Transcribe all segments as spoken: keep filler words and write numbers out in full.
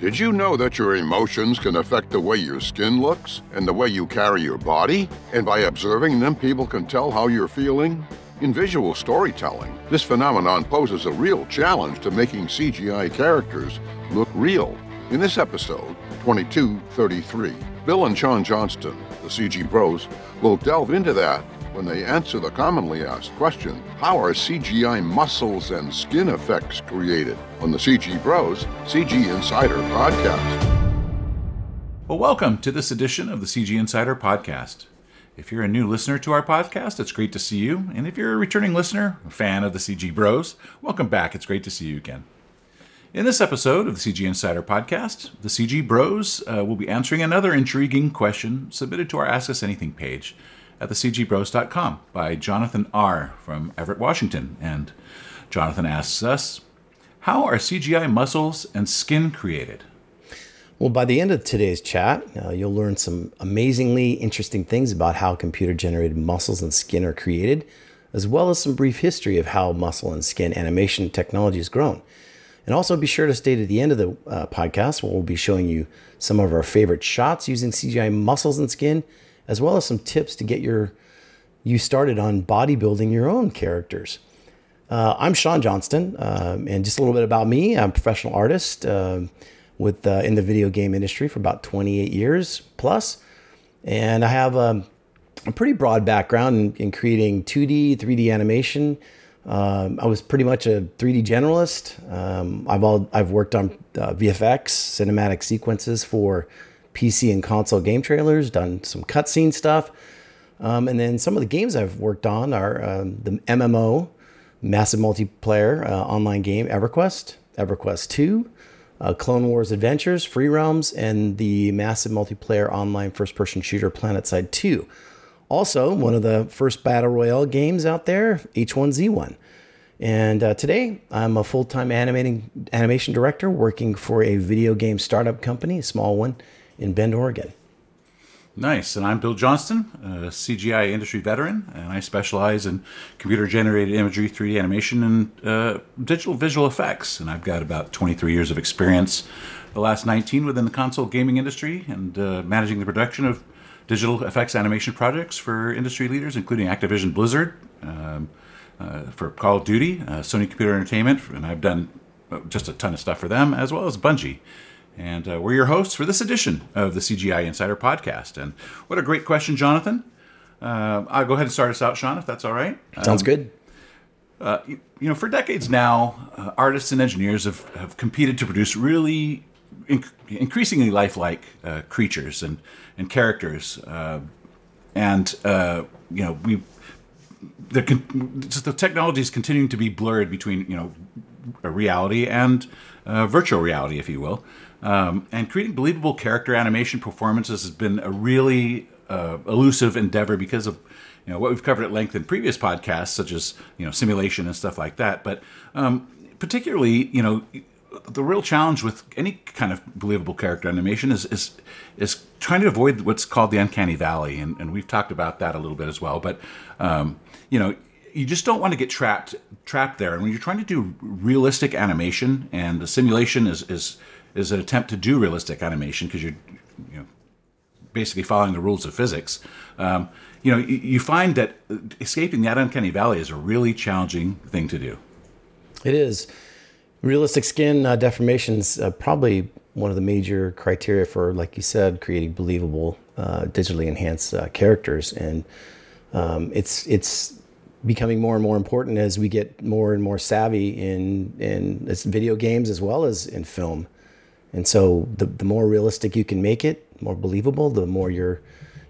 Did you know that your emotions can affect the way your skin looks and the way you carry your body? And by observing them, people can tell how you're feeling? In visual storytelling, this phenomenon poses a real challenge to making C G I characters look real. In this episode, twenty-two thirty-three, Bill and Sean Johnston, the C G pros, will delve into that when they answer the commonly asked question, how are C G I muscles and skin effects created? On the C G Bros, C G Insider Podcast. Well, welcome to this edition of the C G Insider Podcast. If you're a new listener to our podcast, it's great to see you. And if you're a returning listener, a fan of the C G Bros, welcome back. It's great to see you again. In this episode of the C G Insider Podcast, the C G Bros uh, will be answering another intriguing question submitted to our Ask Us Anything page at the c g bros dot com by Jonathan R. from Everett, Washington. And Jonathan asks us, how are C G I muscles and skin created? Well, by the end of today's chat, uh, you'll learn some amazingly interesting things about how computer-generated muscles and skin are created, as well as some brief history of how muscle and skin animation technology has grown. And also be sure to stay to the end of the uh, podcast, where we'll be showing you some of our favorite shots using C G I muscles and skin, as well as some tips to get your you started on bodybuilding your own characters. Uh, I'm Sean Johnston, um, and just a little bit about me. I'm a professional artist uh, with uh, in the video game industry for about twenty-eight years plus, and I have a, a pretty broad background in, in creating two D, three D animation. Um, I was pretty much a three D generalist. Um, I've all I've worked on uh, V F X, cinematic sequences for P C and console game trailers, done some cutscene stuff. Um, and then some of the games I've worked on are um, the M M O, massive multiplayer uh, online game, EverQuest, EverQuest two, uh, Clone Wars Adventures, Free Realms, and the massive multiplayer online first-person shooter PlanetSide two. Also, one of the first Battle Royale games out there, H one Z one. And uh, today, I'm a full-time animating animation director working for a video game startup company, a small one, in Bend, Oregon. Nice. And I'm Bill Johnston, a C G I industry veteran, and I specialize in computer-generated imagery, three D animation, and uh, digital visual effects. And I've got about twenty-three years of experience, the last nineteen within the console gaming industry, and uh, managing the production of digital effects animation projects for industry leaders, including Activision Blizzard, um, uh, for Call of Duty, uh, Sony Computer Entertainment, and I've done just a ton of stuff for them, as well as Bungie. And uh, we're your hosts for this edition of the C G I Insider Podcast. And what a great question, Jonathan. Uh, I'll go ahead and start us out, Sean, if that's all right. Sounds um, good. Uh, you, you know, for decades now, uh, artists and engineers have, have competed to produce really inc- increasingly lifelike uh, creatures and, and characters. Uh, and, uh, you know, we the, the technology is continuing to be blurred between, you know, reality and uh, virtual reality, if you will. Um, and creating believable character animation performances has been a really uh, elusive endeavor because of, you know, what we've covered at length in previous podcasts, such as, you know, simulation and stuff like that. But um, particularly, you know, the real challenge with any kind of believable character animation is is, is trying to avoid what's called the uncanny valley, and, and we've talked about that a little bit as well. But um, you know, you just don't want to get trapped trapped there. And when you're trying to do realistic animation, and the simulation is is is an attempt to do realistic animation because you're, you know, basically following the rules of physics. Um, you know, you, you find that escaping that uncanny valley is a really challenging thing to do. It is. Realistic skin uh, deformation is uh, probably one of the major criteria for, like you said, creating believable, uh, digitally enhanced uh, characters, and um, it's it's becoming more and more important as we get more and more savvy in in video games as well as in film. And so the, the more realistic you can make it, more believable, the more you're,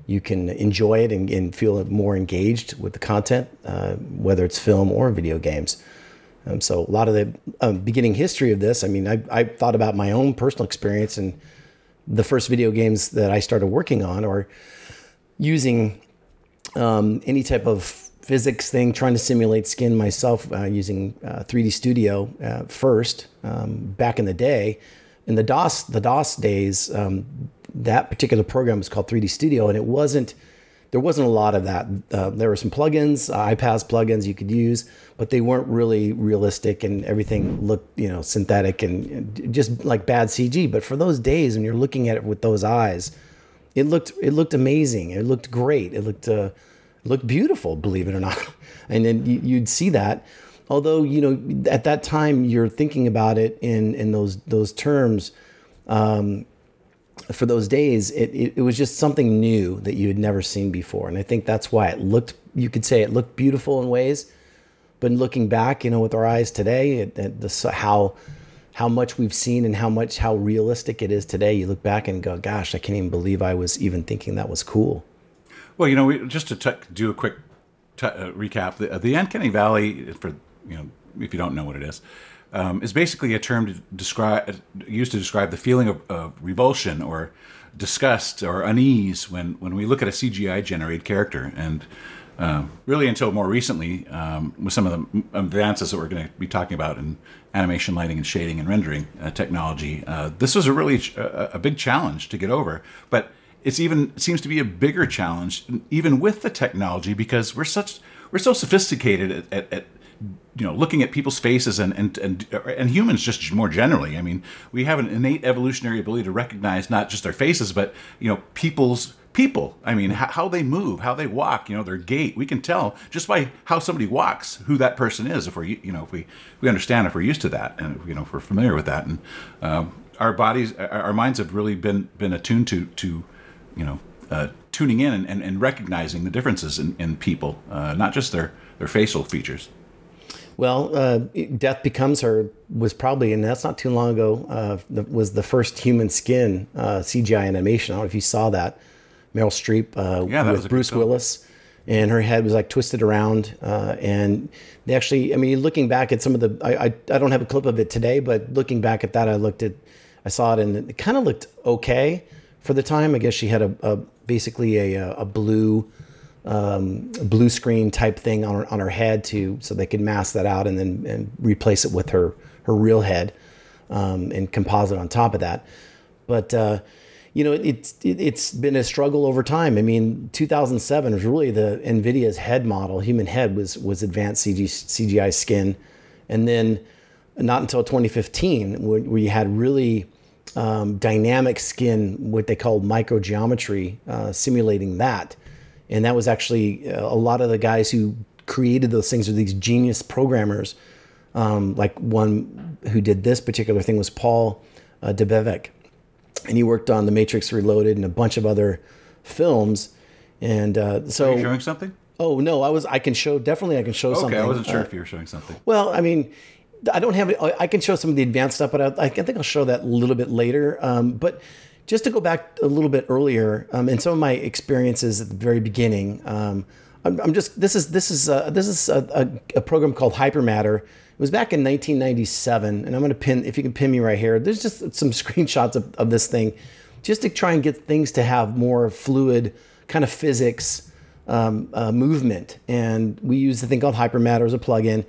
you can enjoy it and, and feel more engaged with the content, uh, whether it's film or video games. Um, so a lot of the uh, beginning history of this, I mean, I, I thought about my own personal experience, and the first video games that I started working on or using um, any type of physics thing, trying to simulate skin myself uh, using uh, three D Studio uh, first um, back in the day. In the DOS, the DOS days, um, that particular program was called three D Studio, and it wasn't, there wasn't a lot of that. Uh, there were some plugins, uh, I PAS plugins you could use, but they weren't really realistic, and everything looked, you know, synthetic and just like bad C G. But for those days, when you're looking at it with those eyes, it looked it looked amazing. It looked great. It looked uh, looked beautiful, believe it or not. And then you'd see that. Although, you know, at that time you're thinking about it in in those those terms. Um, for those days, it, it it was just something new that you had never seen before, and I think that's why it looked. You could say it looked beautiful in ways, but looking back, you know, with our eyes today, it, it, the, how how much we've seen and how much how realistic it is today, you look back and go, "Gosh, I can't even believe I was even thinking that was cool." Well, you know, we, just to t- do a quick t- uh, recap, the, the Uncanny Valley for. You know, if you don't know what it is, um, is basically a term to describe used to describe the feeling of, of revulsion or disgust or unease when, when we look at a C G I-generated character. And uh, really, until more recently, um, with some of the advances that we're going to be talking about in animation, lighting, and shading and rendering uh, technology, uh, this was a really a, a big challenge to get over. But it's even seems to be a bigger challenge, even with the technology, because we're such we're so sophisticated at, at, at you know, looking at people's faces and, and and and humans just more generally. I mean, we have an innate evolutionary ability to recognize not just their faces, but, you know, people's people. I mean, how, how they move, how they walk, you know, their gait. We can tell just by how somebody walks who that person is if we, you know, if we, we understand, if we're used to that, and, you know, if we're familiar with that. And um, our bodies, our minds have really been been attuned to, to you know, uh, tuning in and, and, and recognizing the differences in, in people, uh, not just their, their facial features. Well, uh, Death Becomes Her was probably, and that's not too long ago, uh, the, was the first human skin uh, C G I animation. I don't know if you saw that. Meryl Streep uh, yeah, that with was Bruce Willis, and her head was like twisted around. Uh, and they actually, I mean, looking back at some of the, I, I, I don't have a clip of it today, but looking back at that, I looked at, I saw it, and it kind of looked okay for the time. I guess she had a, a basically a, a blue. Um, a blue screen type thing on her, on her head to so they could mask that out and then and replace it with her her real head um, and composite on top of that. But uh, you know it's it, it's been a struggle over time. I mean, two thousand seven was really the NVIDIA's head model, human head was was advanced C G, C G I skin, and then not until twenty fifteen where we had really um, dynamic skin, what they called microgeometry, uh, simulating that. And that was actually uh, a lot of the guys who created those things are these genius programmers. Um, like one who did this particular thing was Paul uh, Debevec. And he worked on The Matrix Reloaded and a bunch of other films. And uh, so... Are you showing something? Oh, no. I was. I can show... Definitely I can show okay, something. Okay, I wasn't sure uh, if you were showing something. Well, I mean... I don't have... I can show some of the advanced stuff, but I, I think I'll show that a little bit later. Um, but... Just to go back a little bit earlier, um, and some of my experiences at the very beginning, um, I'm, I'm just this is this is a, this is a, a, a program called Hypermatter. It was back in nineteen ninety-seven, and I'm going to pin if you can pin me right here. There's just some screenshots of, of this thing, just to try and get things to have more fluid kind of physics um, uh, movement. And we used a thing called Hypermatter as a plugin,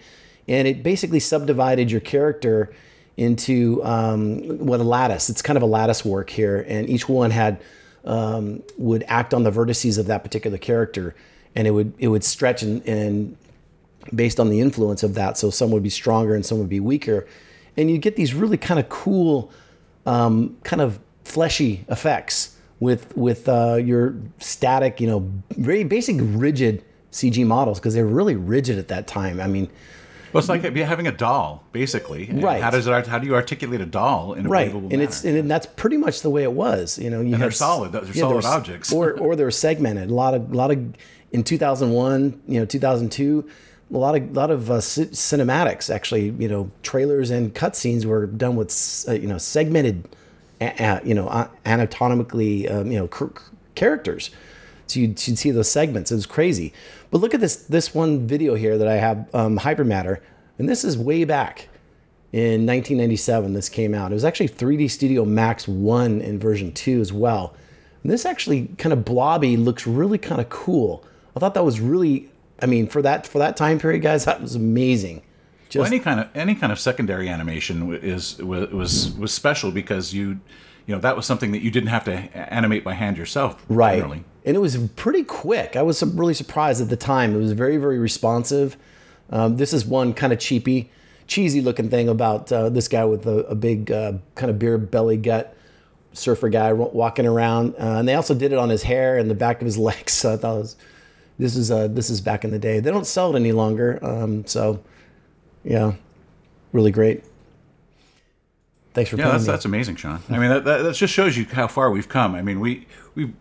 and it basically subdivided your character into um, what a lattice. It's kind of a lattice work here, and each one had um, would act on the vertices of that particular character, and it would it would stretch and, and based on the influence of that. So some would be stronger and some would be weaker, and you get these really kind of cool, um, kind of fleshy effects with with uh, your static, you know, very basic rigid C G models because they're really rigid at that time. I mean. Well, it's like having a doll, basically. Right. And how does it? How do you articulate a doll in a right. believable manner? Right, and it's and that's pretty much the way it was. You know, you and they're solid. They're yeah, solid they're, objects, or or they're segmented. A lot of lot of in two thousand one, you know, two thousand two, a lot of lot of uh, c- cinematics actually. You know, trailers and cutscenes were done with uh, you know segmented, uh, you know, uh, anatomically um, you know c- characters. So you'd, you'd see those segments. It was crazy. But look at this this one video here that I have, um, Hypermatter. And this is way back in nineteen ninety-seven. This came out. It was actually three D Studio Max one and version two as well. And this actually kind of blobby looks really kind of cool. I thought that was really, I mean, for that for that time period, guys, that was amazing. Just well, any kind of any kind of secondary animation is was was, was special because you. you know, that was something that you didn't have to animate by hand yourself. Right. Generally. And it was pretty quick. I was really surprised at the time. It was very, very responsive. Um, this is one kind of cheapy, cheesy looking thing about uh, this guy with a, a big uh, kind of beer belly gut surfer guy walking around. Uh, and they also did it on his hair and the back of his legs. So I thought it was, this is uh, this is back in the day. They don't sell it any longer. Um, so, yeah, really great. Thanks for yeah, that's, that's amazing, Sean. I mean, that, that, that just shows you how far we've come. I mean, we we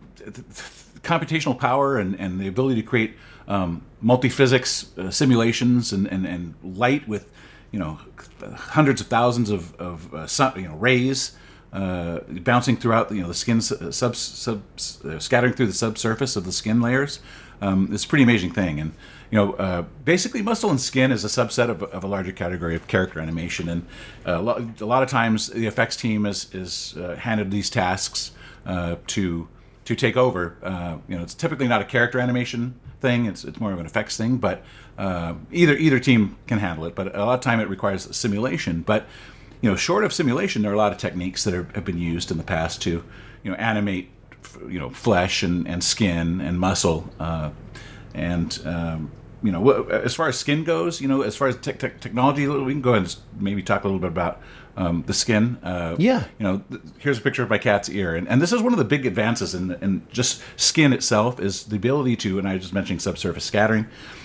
computational power and, and the ability to create um, multi-physics uh, simulations and, and, and light with, you know, hundreds of thousands of, of uh, sun, you know, rays uh, bouncing throughout, you know, the skin, uh, sub, sub, uh, scattering through the subsurface of the skin layers. Um, it's a pretty amazing thing. And, you know, uh, basically muscle and skin is a subset of, of a larger category of character animation. And uh, a, lot, a lot of times the effects team is, is uh, handed these tasks uh, to to take over. Uh, you know, it's typically not a character animation thing. It's it's more of an effects thing, but uh, either either team can handle it. But a lot of time it requires simulation. But, you know, short of simulation, there are a lot of techniques that are, have been used in the past to, you know, animate, you know, flesh and, and skin and muscle, uh, and um, you know, as far as skin goes, you know, as far as te- te- technology, we can go ahead and maybe talk a little bit about um, the skin. Uh, yeah. You know, th- here's a picture of my cat's ear, and, and this is one of the big advances in, in just skin itself is the ability to, and I was just mentioning subsurface scattering,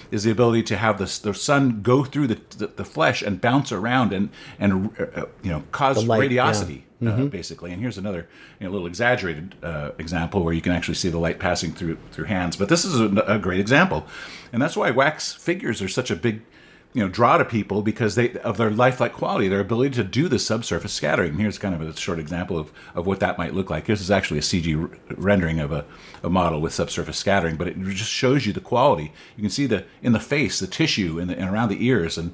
is the ability to have the, the sun go through the, the the flesh and bounce around and and uh, you know, cause light, radiosity. Yeah. Uh, mm-hmm. Basically, and here's another, you know, little exaggerated uh, example where you can actually see the light passing through through hands. But this is a, a great example, and that's why wax figures are such a big, you know, draw to people because they of their lifelike quality, their ability to do the subsurface scattering. Here's kind of a short example of, of what that might look like. This is actually a C G r- rendering of a, a model with subsurface scattering, but it just shows you the quality. You can see the in the face, the tissue, and, the, and around the ears and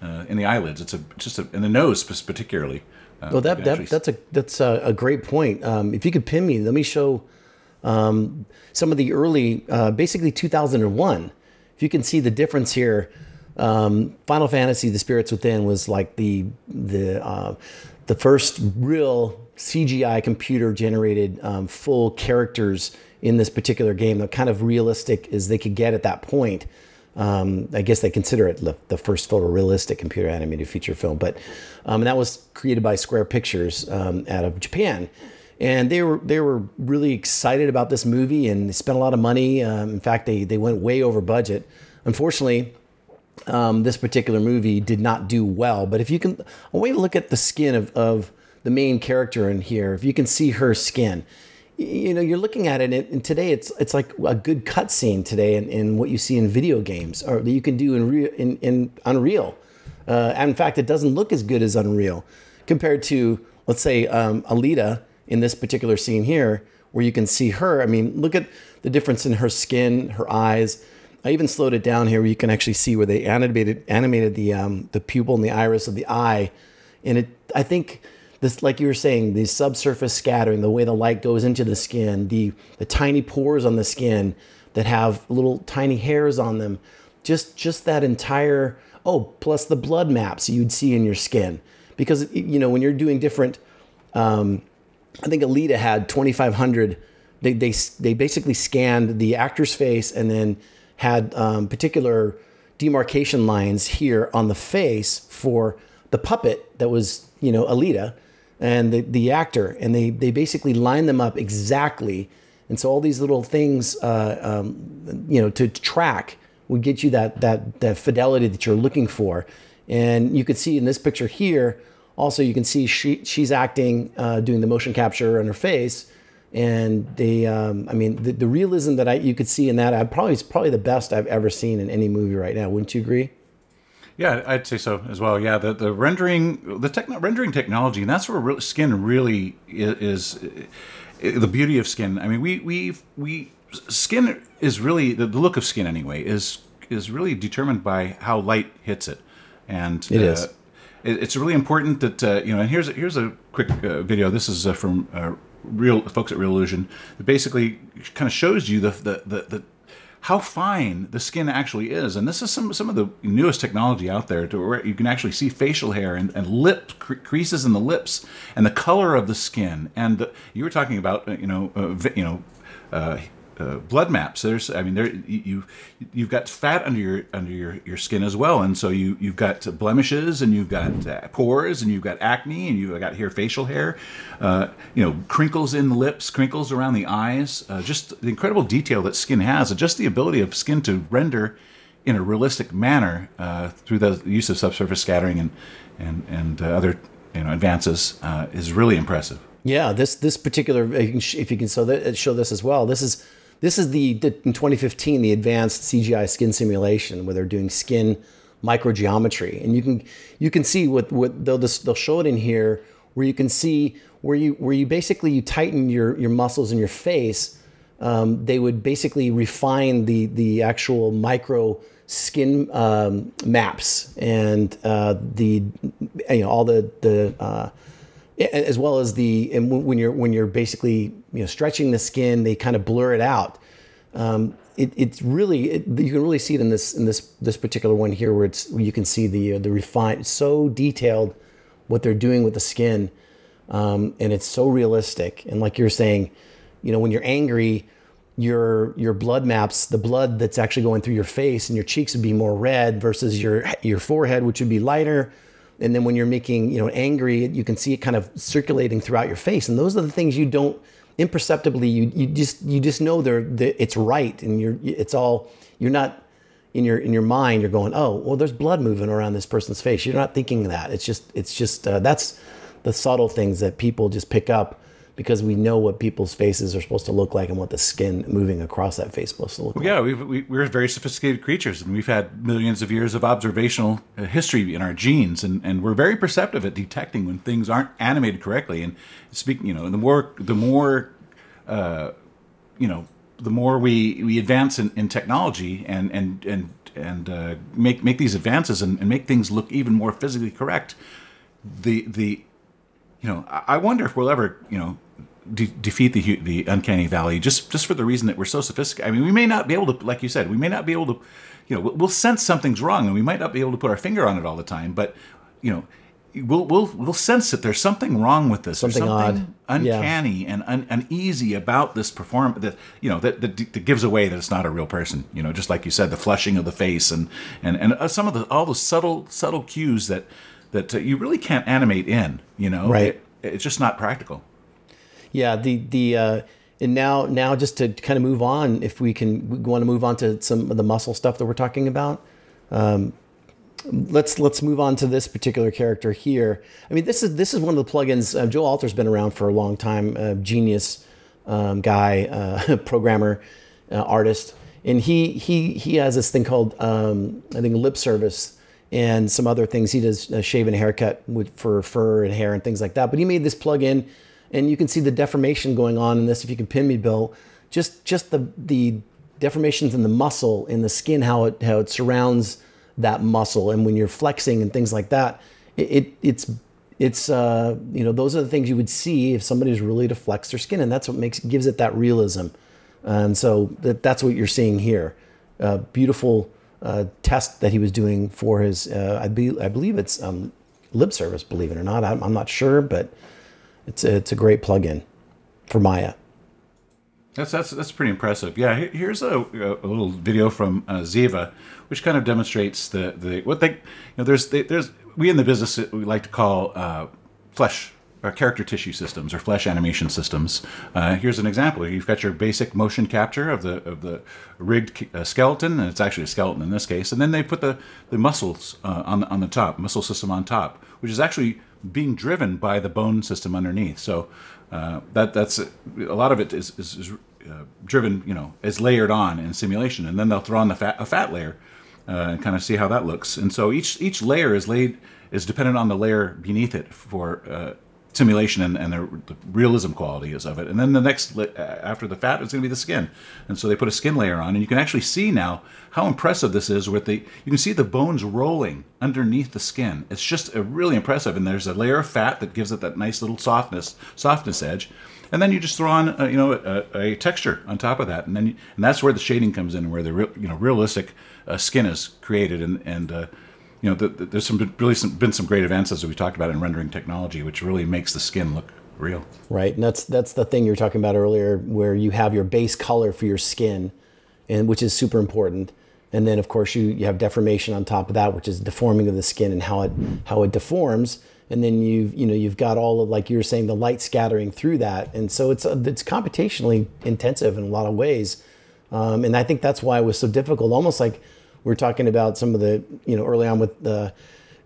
uh, in the eyelids. It's a just a, and the nose particularly. Um, well, that, that that's a that's a, a great point. Um, if you could pin me, let me show um, some of the early, uh, basically two thousand one. If you can see the difference here, um, Final Fantasy: The Spirits Within was like the the uh, the first real C G I computer generated um, full characters in this particular game. The kind of realistic as they could get at that point. Um, I guess they consider it the, the first photorealistic computer animated feature film, but um, and that was created by Square Pictures um, out of Japan, and they were they were really excited about this movie and they spent a lot of money. Um, in fact, they they went way over budget. Unfortunately, um, this particular movie did not do well. But if you can, I'll wait to look at the skin of, of the main character in here. If you can see her skin. You know, you're looking at it, and, and today it's it's like a good cutscene today, in, in what you see in video games, or that you can do in Re- in, in Unreal. Uh, and in fact, it doesn't look as good as Unreal compared to, let's say, um, Alita in this particular scene here, where you can see her. I mean, look at the difference in her skin, her eyes. I even slowed it down here, where you can actually see where they animated animated the um, the pupil and the iris of the eye, and it. I think. This, like you were saying, the subsurface scattering, the way the light goes into the skin, the, the tiny pores on the skin that have little tiny hairs on them, just just that entire, oh, plus the blood maps you'd see in your skin. Because, you know, when you're doing different, um, I think Alita had twenty-five hundred, they, they, they basically scanned the actor's face and then had um, particular demarcation lines here on the face for the puppet that was, you know, Alita, and the, the actor, and they, they basically line them up exactly. And so all these little things, uh, um, you know, to, to track would get you that, that, that fidelity that you're looking for. And you could see in this picture here, also you can see she, she's acting, uh, doing the motion capture on her face. And the, um, I mean, the, the realism that I, you could see in that, I probably, it's probably the best I've ever seen in any movie right now. Wouldn't you agree? Yeah, I'd say so as well. Yeah, the, the rendering, the techno- rendering technology, and that's where real, skin really is, is the beauty of skin. I mean, we we we skin is really the look of skin anyway is is really determined by how light hits it, and it uh, is. It, it's really important that uh, you know. And here's a, here's a quick uh, video. This is uh, from uh, real folks at Real Illusion. That basically kind of shows you the the the. the how fine the skin actually is. And this is some some of the newest technology out there, to where you can actually see facial hair and, and lip cre creases in the lips and the color of the skin. And the, you were talking about, you know, uh, you know, uh, uh, blood maps. There's, I mean, there you you've got fat under your under your, your skin as well, and so you you've got blemishes, and you've got uh, pores, and you've got acne, and you've got here facial hair, uh, you know, crinkles in the lips, crinkles around the eyes. Uh, just the incredible detail that skin has, and just the ability of skin to render in a realistic manner uh, through the use of subsurface scattering and and and uh, other you know advances uh, is really impressive. Yeah, this this particular, if you can show that show this as well, this is. This is the, in twenty fifteen, the advanced C G I skin simulation, where they're doing skin microgeometry. And you can you can see what, what they'll just, they'll show it in here, where you can see where you where you basically you tighten your, your muscles in your face. Um, they would basically refine the the actual micro skin um, maps and uh, the you know all the the uh, as well as the and when you're when you're basically you know stretching the skin, they kind of blur it out. Um, it, it's really it, you can really see it in this in this this particular one here, where it's where you can see the uh, the refined. It's so detailed what they're doing with the skin, um, and it's so realistic. And like you're saying, you know when you're angry, your your blood maps, the blood that's actually going through your face and your cheeks would be more red versus your your forehead, which would be lighter. And then when you're making, you know, angry, you can see it kind of circulating throughout your face. And those are the things you don't imperceptibly. You you just you just know they're, they're it's right, and you're it's all you're not in your in your mind. You're going, oh, well, there's blood moving around this person's face. You're not thinking that. It's just it's just uh, that's the subtle things that people just pick up, because we know what people's faces are supposed to look like and what the skin moving across that face is supposed to look well, like. Yeah, we've, we, we're very sophisticated creatures, and we've had millions of years of observational history in our genes, and, and we're very perceptive at detecting when things aren't animated correctly. And speaking, you know, the more, the more, uh, you know, the more we, we advance in, in technology and and and and uh, make make these advances and, and make things look even more physically correct, the the, you know, I wonder if we'll ever, you know. De defeat the the uncanny valley just just for the reason that we're so sophisticated. I mean, we may not be able to, like you said, we may not be able to, you know, we'll sense something's wrong, and we might not be able to put our finger on it all the time. But you know, we'll we'll we'll sense that there's something wrong with this, something, something odd, uncanny, yeah. and un uneasy about this performance. That you know that, that that gives away that it's not a real person. You know, just like you said, the flushing of the face and and and some of the all the subtle subtle cues that that uh, you really can't animate in. You know, right? It, it's just not practical. Yeah, the the uh, and now now just to kind of move on, if we can we want to move on to some of the muscle stuff that we're talking about, um, let's let's move on to this particular character here. I mean, this is this is one of the plugins. Uh, Joel Alter's been around for a long time, uh, genius um, guy, uh, programmer, uh, artist, and he he he has this thing called um, I think lip service and some other things. He does a shave and haircut with, for fur and hair and things like that. But he made this plugin. And you can see the deformation going on in this. If you can pin me, Bill, just just the the deformations in the muscle, in the skin, how it how it surrounds that muscle, and when you're flexing and things like that, it, it it's it's uh, you know those are the things you would see if somebody's really to flex their skin, and that's what makes gives it that realism. And so that that's what you're seeing here. Uh, beautiful uh, test that he was doing for his uh, I be I believe it's um, lip service. Believe it or not, I'm, I'm not sure, but. It's a, it's a great plugin for Maya. That's that's that's pretty impressive. Yeah, here's a, a little video from uh, Ziva, which kind of demonstrates the the what they you know there's they, there's we in the business we like to call uh, flesh or character tissue systems or flesh animation systems. Uh, here's an example. You've got your basic motion capture of the of the rigged uh, skeleton, and it's actually a skeleton in this case. And then they put the the muscles uh, on on the top, muscle system on top, which is actually being driven by the bone system underneath. So uh, that that's a, a lot of it is, is, is uh, driven, you know, is layered on in simulation, and then they'll throw on the fat, a fat layer uh, and kind of see how that looks. And so each each layer is laid is dependent on the layer beneath it for uh, simulation and, and the, the realism quality is of it. And then the next, after the fat, it's going to be the skin. And so they put a skin layer on, and you can actually see now how impressive this is with the, you can see the bones rolling underneath the skin. It's just a really impressive. And there's a layer of fat that gives it that nice little softness, softness edge. And then you just throw on, uh, you know, a, a texture on top of that, and then you, and that's where the shading comes in, where the real, you know, realistic uh, skin is created, and and uh, you know, the, the, there's some really some, been some great advances that we talked about in rendering technology, which really makes the skin look real. Right, and that's that's the thing you were talking about earlier, where you have your base color for your skin, and which is super important, and then of course you you have deformation on top of that, which is deforming of the skin and how it how it deforms. And then you've, you know, you've got all of, like you were saying, the light scattering through that. And so it's it's computationally intensive in a lot of ways. Um, and I think that's why it was so difficult, almost like we were talking about some of the, you know, early on with the,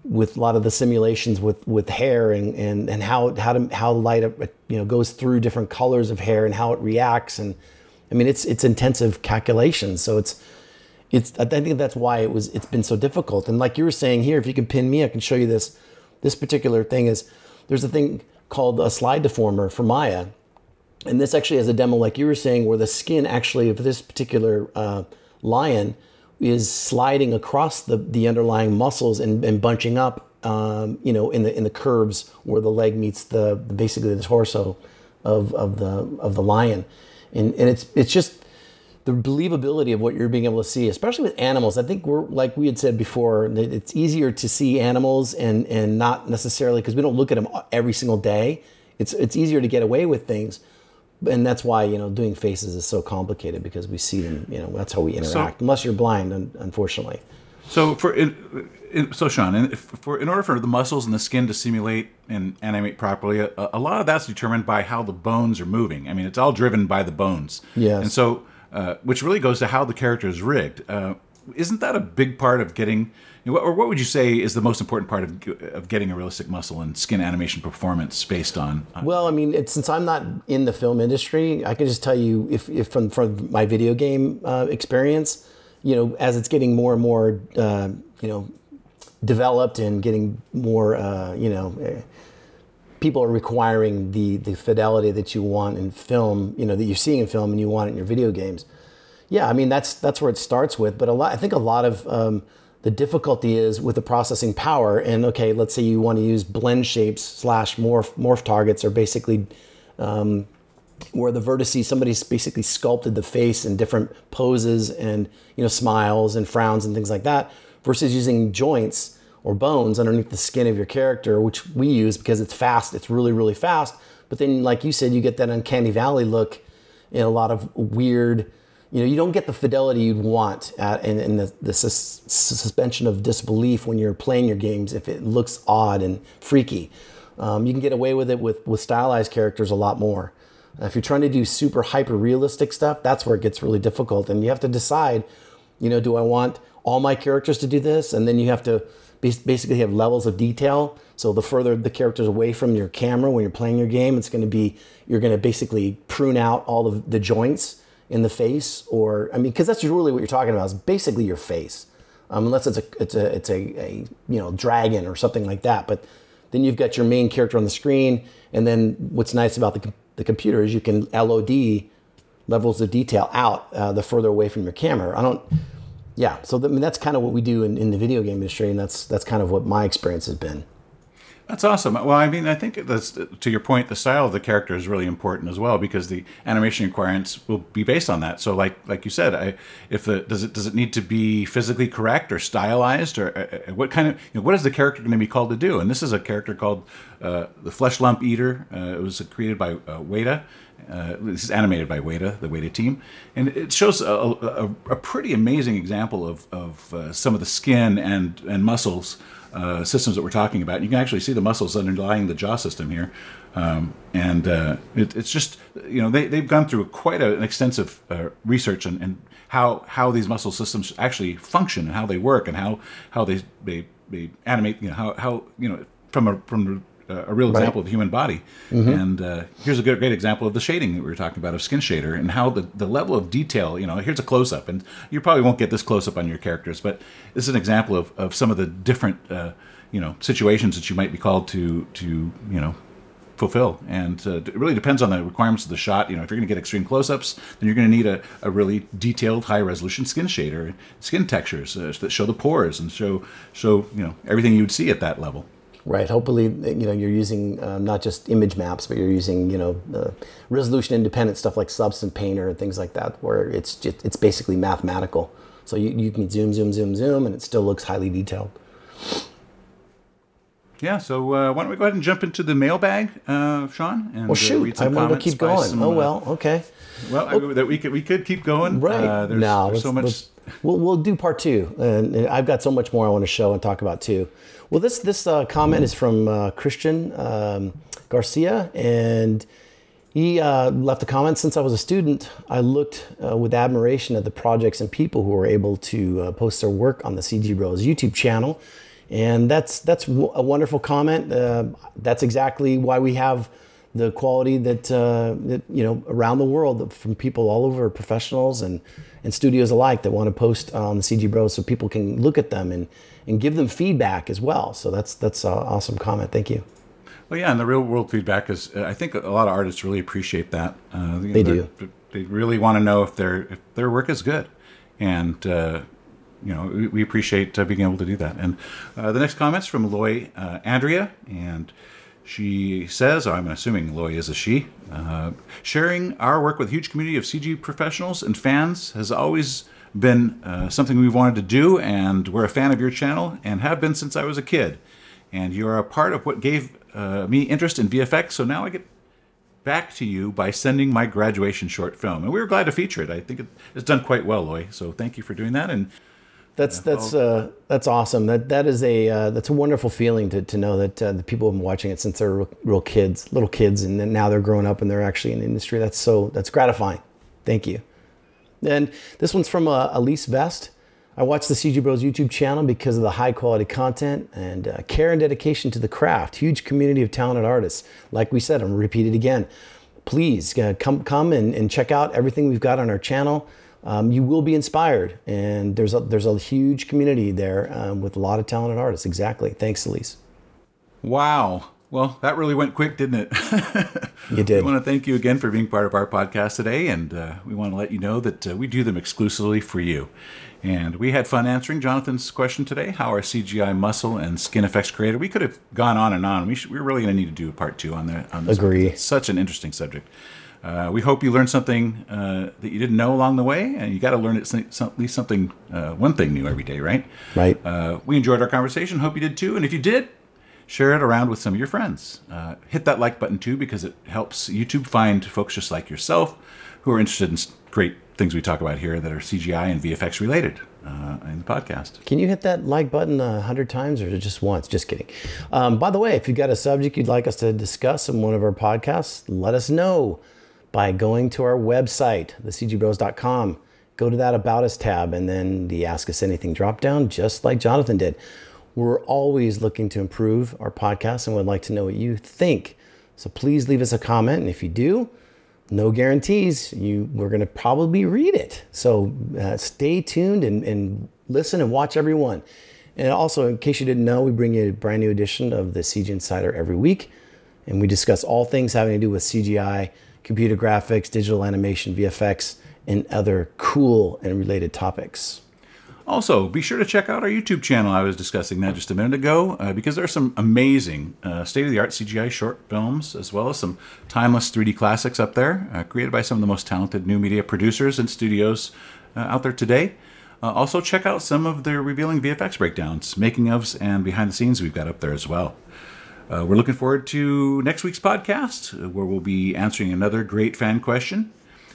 with a lot of the simulations with, with hair and, and, and how, how, to, how light, you know, goes through different colors of hair and how it reacts. And I mean, it's, it's intensive calculations. So it's, it's, I think that's why it was, it's been so difficult. And like you were saying here, if you can pin me, I can show you this. This particular thing is, there's a thing called a slide deformer for Maya. And this actually has a demo, like you were saying, where the skin actually of this particular uh, lion is sliding across the, the underlying muscles and, and bunching up, um, you know, in the in the curves where the leg meets the basically the torso of, of the of the lion. And and it's it's just the believability of what you're being able to see, especially with animals. I think we're, like we had said before, it's easier to see animals and, and not necessarily, because we don't look at them every single day. It's it's easier to get away with things. And that's why, you know, doing faces is so complicated, because we see them, you know, that's how we interact, so, unless you're blind, unfortunately. So, for in, in, so Sean, in, for, in order for the muscles and the skin to simulate and animate properly, a, a lot of that's determined by how the bones are moving. I mean, it's all driven by the bones. Yes. And so... Uh, which really goes to how the character is rigged. Uh, isn't that a big part of getting, you know, or what would you say is the most important part of of getting a realistic muscle and skin animation performance based on? Uh, well, I mean, it's, since I'm not in the film industry, I can just tell you if, if from, from my video game uh, experience, you know, as it's getting more and more, uh, you know, developed and getting more, uh, you know, eh, people are requiring the the fidelity that you want in film, you know, that you're seeing in film and you want it in your video games. Yeah, I mean, that's that's where it starts with. But a lot, I think a lot of um, the difficulty is with the processing power. And okay, let's say you want to use blend shapes slash morph morph targets, are basically um, where the vertices, somebody's basically sculpted the face in different poses and, you know, smiles and frowns and things like that, versus using joints or bones underneath the skin of your character, which we use because it's fast, it's really, really fast. But then, like you said, you get that uncanny valley look in a lot of weird, you know, you don't get the fidelity you'd want at, and, and the, the sus- suspension of disbelief when you're playing your games if it looks odd and freaky. Um, you can get away with it with, with stylized characters a lot more. If you're trying to do super hyper-realistic stuff, that's where it gets really difficult. And you have to decide, you know, do I want all my characters to do this? And then you have to basically have levels of detail. So the further the character's away from your camera when you're playing your game, it's going to be, you're going to basically prune out all of the joints in the face, or, I mean, because that's really what you're talking about, is basically your face, um, unless it's a, it's a, it's a, a, you know, dragon or something like that. But then you've got your main character on the screen. And then what's nice about the, the computer is you can L O D, levels of detail, out uh, the further away from your camera. I don't, Yeah, so I mean, that's kind of what we do in, in the video game industry, and that's that's kind of what my experience has been. That's awesome. Well, I mean, I think that's, to your point, the style of the character is really important as well, because the animation requirements will be based on that. So, like like you said, I, if the does it does it need to be physically correct or stylized, or uh, what kind of, you know, what is the character going to be called to do? And this is a character called uh, the Flesh Lump Eater. Uh, it was created by uh, Weta. Uh, this is animated by Weta, the Weta team, and it shows a, a, a pretty amazing example of, of uh, some of the skin and, and muscles uh, systems that we're talking about. You can actually see the muscles underlying the jaw system here, um, and uh, it, it's just, you know, they, they've gone through quite a, an extensive uh, research and, and how how these muscle systems actually function and how they work and how how they they, they animate, you know, how how you know from a from a real example right. of the human body. Mm-hmm. And uh, here's a good, great example of the shading that we were talking about, of skin shader, and how the, the level of detail, you know, here's a close-up, and you probably won't get this close-up on your characters, but this is an example of, of some of the different, uh, you know, situations that you might be called to, to you know, fulfill. And uh, it really depends on the requirements of the shot. You know, if you're going to get extreme close-ups, then you're going to need a, a really detailed, high-resolution skin shader, skin textures uh, that show the pores and show show you know everything you would see at that level. Right. Hopefully, you know, you're using um, not just image maps, but you're using, you know, uh, resolution-independent stuff like Substance Painter and things like that, where it's just, it's basically mathematical. So you, you can zoom, zoom, zoom, zoom, and it still looks highly detailed. Yeah, so uh, why don't we go ahead and jump into the mailbag, uh, Sean? And, well, shoot, uh, read some I want to keep going. Some, oh, well, okay. Well, well I, we, could, we could keep going. Right. Uh, there's no, there's so much. We'll, we'll do part two. And I've got so much more I want to show and talk about, too. Well, this, this uh, comment is from uh, Christian um, Garcia, and he uh, left a comment. Since I was a student, I looked uh, with admiration at the projects and people who were able to uh, post their work on the C G Bros YouTube channel. And that's that's a wonderful comment. Uh, that's exactly why we have the quality that, uh, that you know around the world from people all over, professionals and, and studios alike that want to post on the C G Bros, so people can look at them and, and give them feedback as well. So that's that's an awesome comment. Thank you. Well, yeah, and the real world feedback is, I think a lot of artists really appreciate that. Uh, they do. They really want to know if their if their work is good, and. Uh, You know, we appreciate uh, being able to do that. And uh, the next comment's from Loy uh, Andrea, and she says, I'm assuming Loy is a she, uh, sharing our work with a huge community of C G professionals and fans has always been uh, something we've wanted to do, and we're a fan of your channel and have been since I was a kid. And you're a part of what gave uh, me interest in V F X, so now I get back to you by sending my graduation short film. And we were glad to feature it. I think it's done quite well, Loy, so thank you for doing that. And That's that's uh, that's awesome. That that is a uh, that's a wonderful feeling to to know that uh, the people have been watching it since they're real, real kids, little kids, and then now they're growing up and they're actually in the industry. That's so that's gratifying. Thank you. And this one's from uh, Elise Vest. I watch the C G Bros YouTube channel because of the high quality content and uh, care and dedication to the craft. Huge community of talented artists. Like we said, I'm gonna repeat it again. Please uh, come come and, and check out everything we've got on our channel. Um, you will be inspired, and there's a, there's a huge community there um, with a lot of talented artists. Exactly. Thanks, Elise. Wow. Well, that really went quick, didn't it? You did. We want to thank you again for being part of our podcast today, and uh, we want to let you know that uh, we do them exclusively for you. And we had fun answering Jonathan's question today, how our C G I muscle and skin effects creator. We could have gone on and on. We should, we're really going to need to do a part two on, the, on this. Agree. It's such an interesting subject. Uh, we hope you learned something uh, that you didn't know along the way, and you got to learn at least something, uh, one thing new every day, right? Right. Uh, we enjoyed our conversation. Hope you did too. And if you did, share it around with some of your friends. Uh, hit that like button too, because it helps YouTube find folks just like yourself who are interested in great things we talk about here that are C G I and V F X related uh, in the podcast. Can you hit that like button a hundred times or just once? Just kidding. Um, by the way, if you've got a subject you'd like us to discuss in one of our podcasts, let us know by going to our website, the c g bros dot com. Go to that About Us tab, and then the Ask Us Anything drop-down, just like Jonathan did. We're always looking to improve our podcast and would like to know what you think. So please leave us a comment, and if you do, no guarantees, you we're going to probably read it. So uh, stay tuned and, and listen and watch everyone. And also, in case you didn't know, we bring you a brand new edition of the C G Insider every week, and we discuss all things having to do with C G I, computer graphics, digital animation, V F X, and other cool and related topics. Also, be sure to check out our YouTube channel. I was discussing that just a minute ago uh, because there are some amazing uh, state-of-the-art C G I short films, as well as some timeless three D classics up there, uh, created by some of the most talented new media producers and studios uh, out there today. Uh, also, check out some of their revealing V F X breakdowns, making-ofs, and behind-the-scenes we've got up there as well. Uh, we're looking forward to next week's podcast, where we'll be answering another great fan question.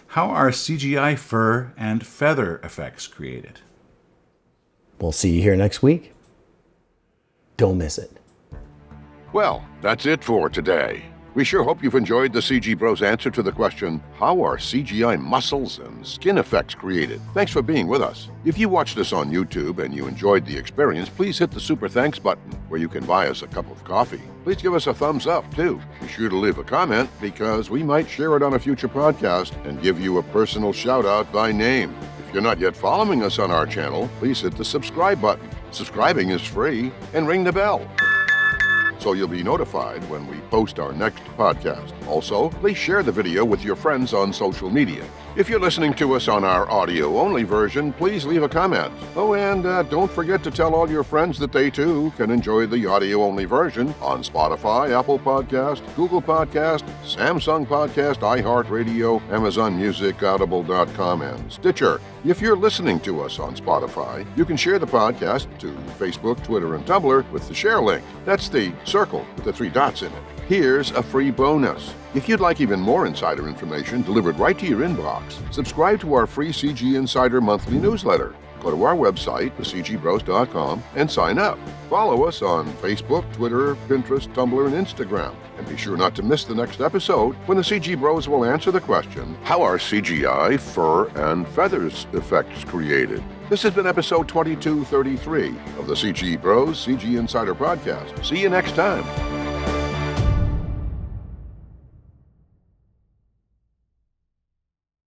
How are C G I fur and feather effects created? We'll see you here next week. Don't miss it. Well, that's it for today. We sure hope you've enjoyed the C G Bros answer to the question, how are C G I muscles and skin effects created? Thanks for being with us. If you watched this on YouTube and you enjoyed the experience, please hit the Super Thanks button where you can buy us a cup of coffee. Please give us a thumbs up, too. Be sure to leave a comment because we might share it on a future podcast and give you a personal shout out by name. If you're not yet following us on our channel, please hit the subscribe button. Subscribing is free, and ring the bell. so you'll be notified when we post our next podcast. Also, please share the video with your friends on social media. If you're listening to us on our audio-only version, please leave a comment. Oh, and uh, don't forget to tell all your friends that they, too, can enjoy the audio-only version on Spotify, Apple Podcast, Google Podcast, Samsung Podcast, iHeartRadio, Amazon Music, Audible dot com, and Stitcher. If you're listening to us on Spotify, you can share the podcast to Facebook, Twitter, and Tumblr with the share link. That's the circle with the three dots in it. Here's a free bonus. If you'd like even more insider information delivered right to your inbox, subscribe to our free C G Insider monthly newsletter. Go to our website, the c g bros dot com, and sign up. Follow us on Facebook, Twitter, Pinterest, Tumblr, and Instagram. And be sure not to miss the next episode when the C G Bros will answer the question, how are C G I, fur, and feathers effects created? This has been episode twenty-two thirty-three of the C G Bros C G Insider Podcast. See you next time.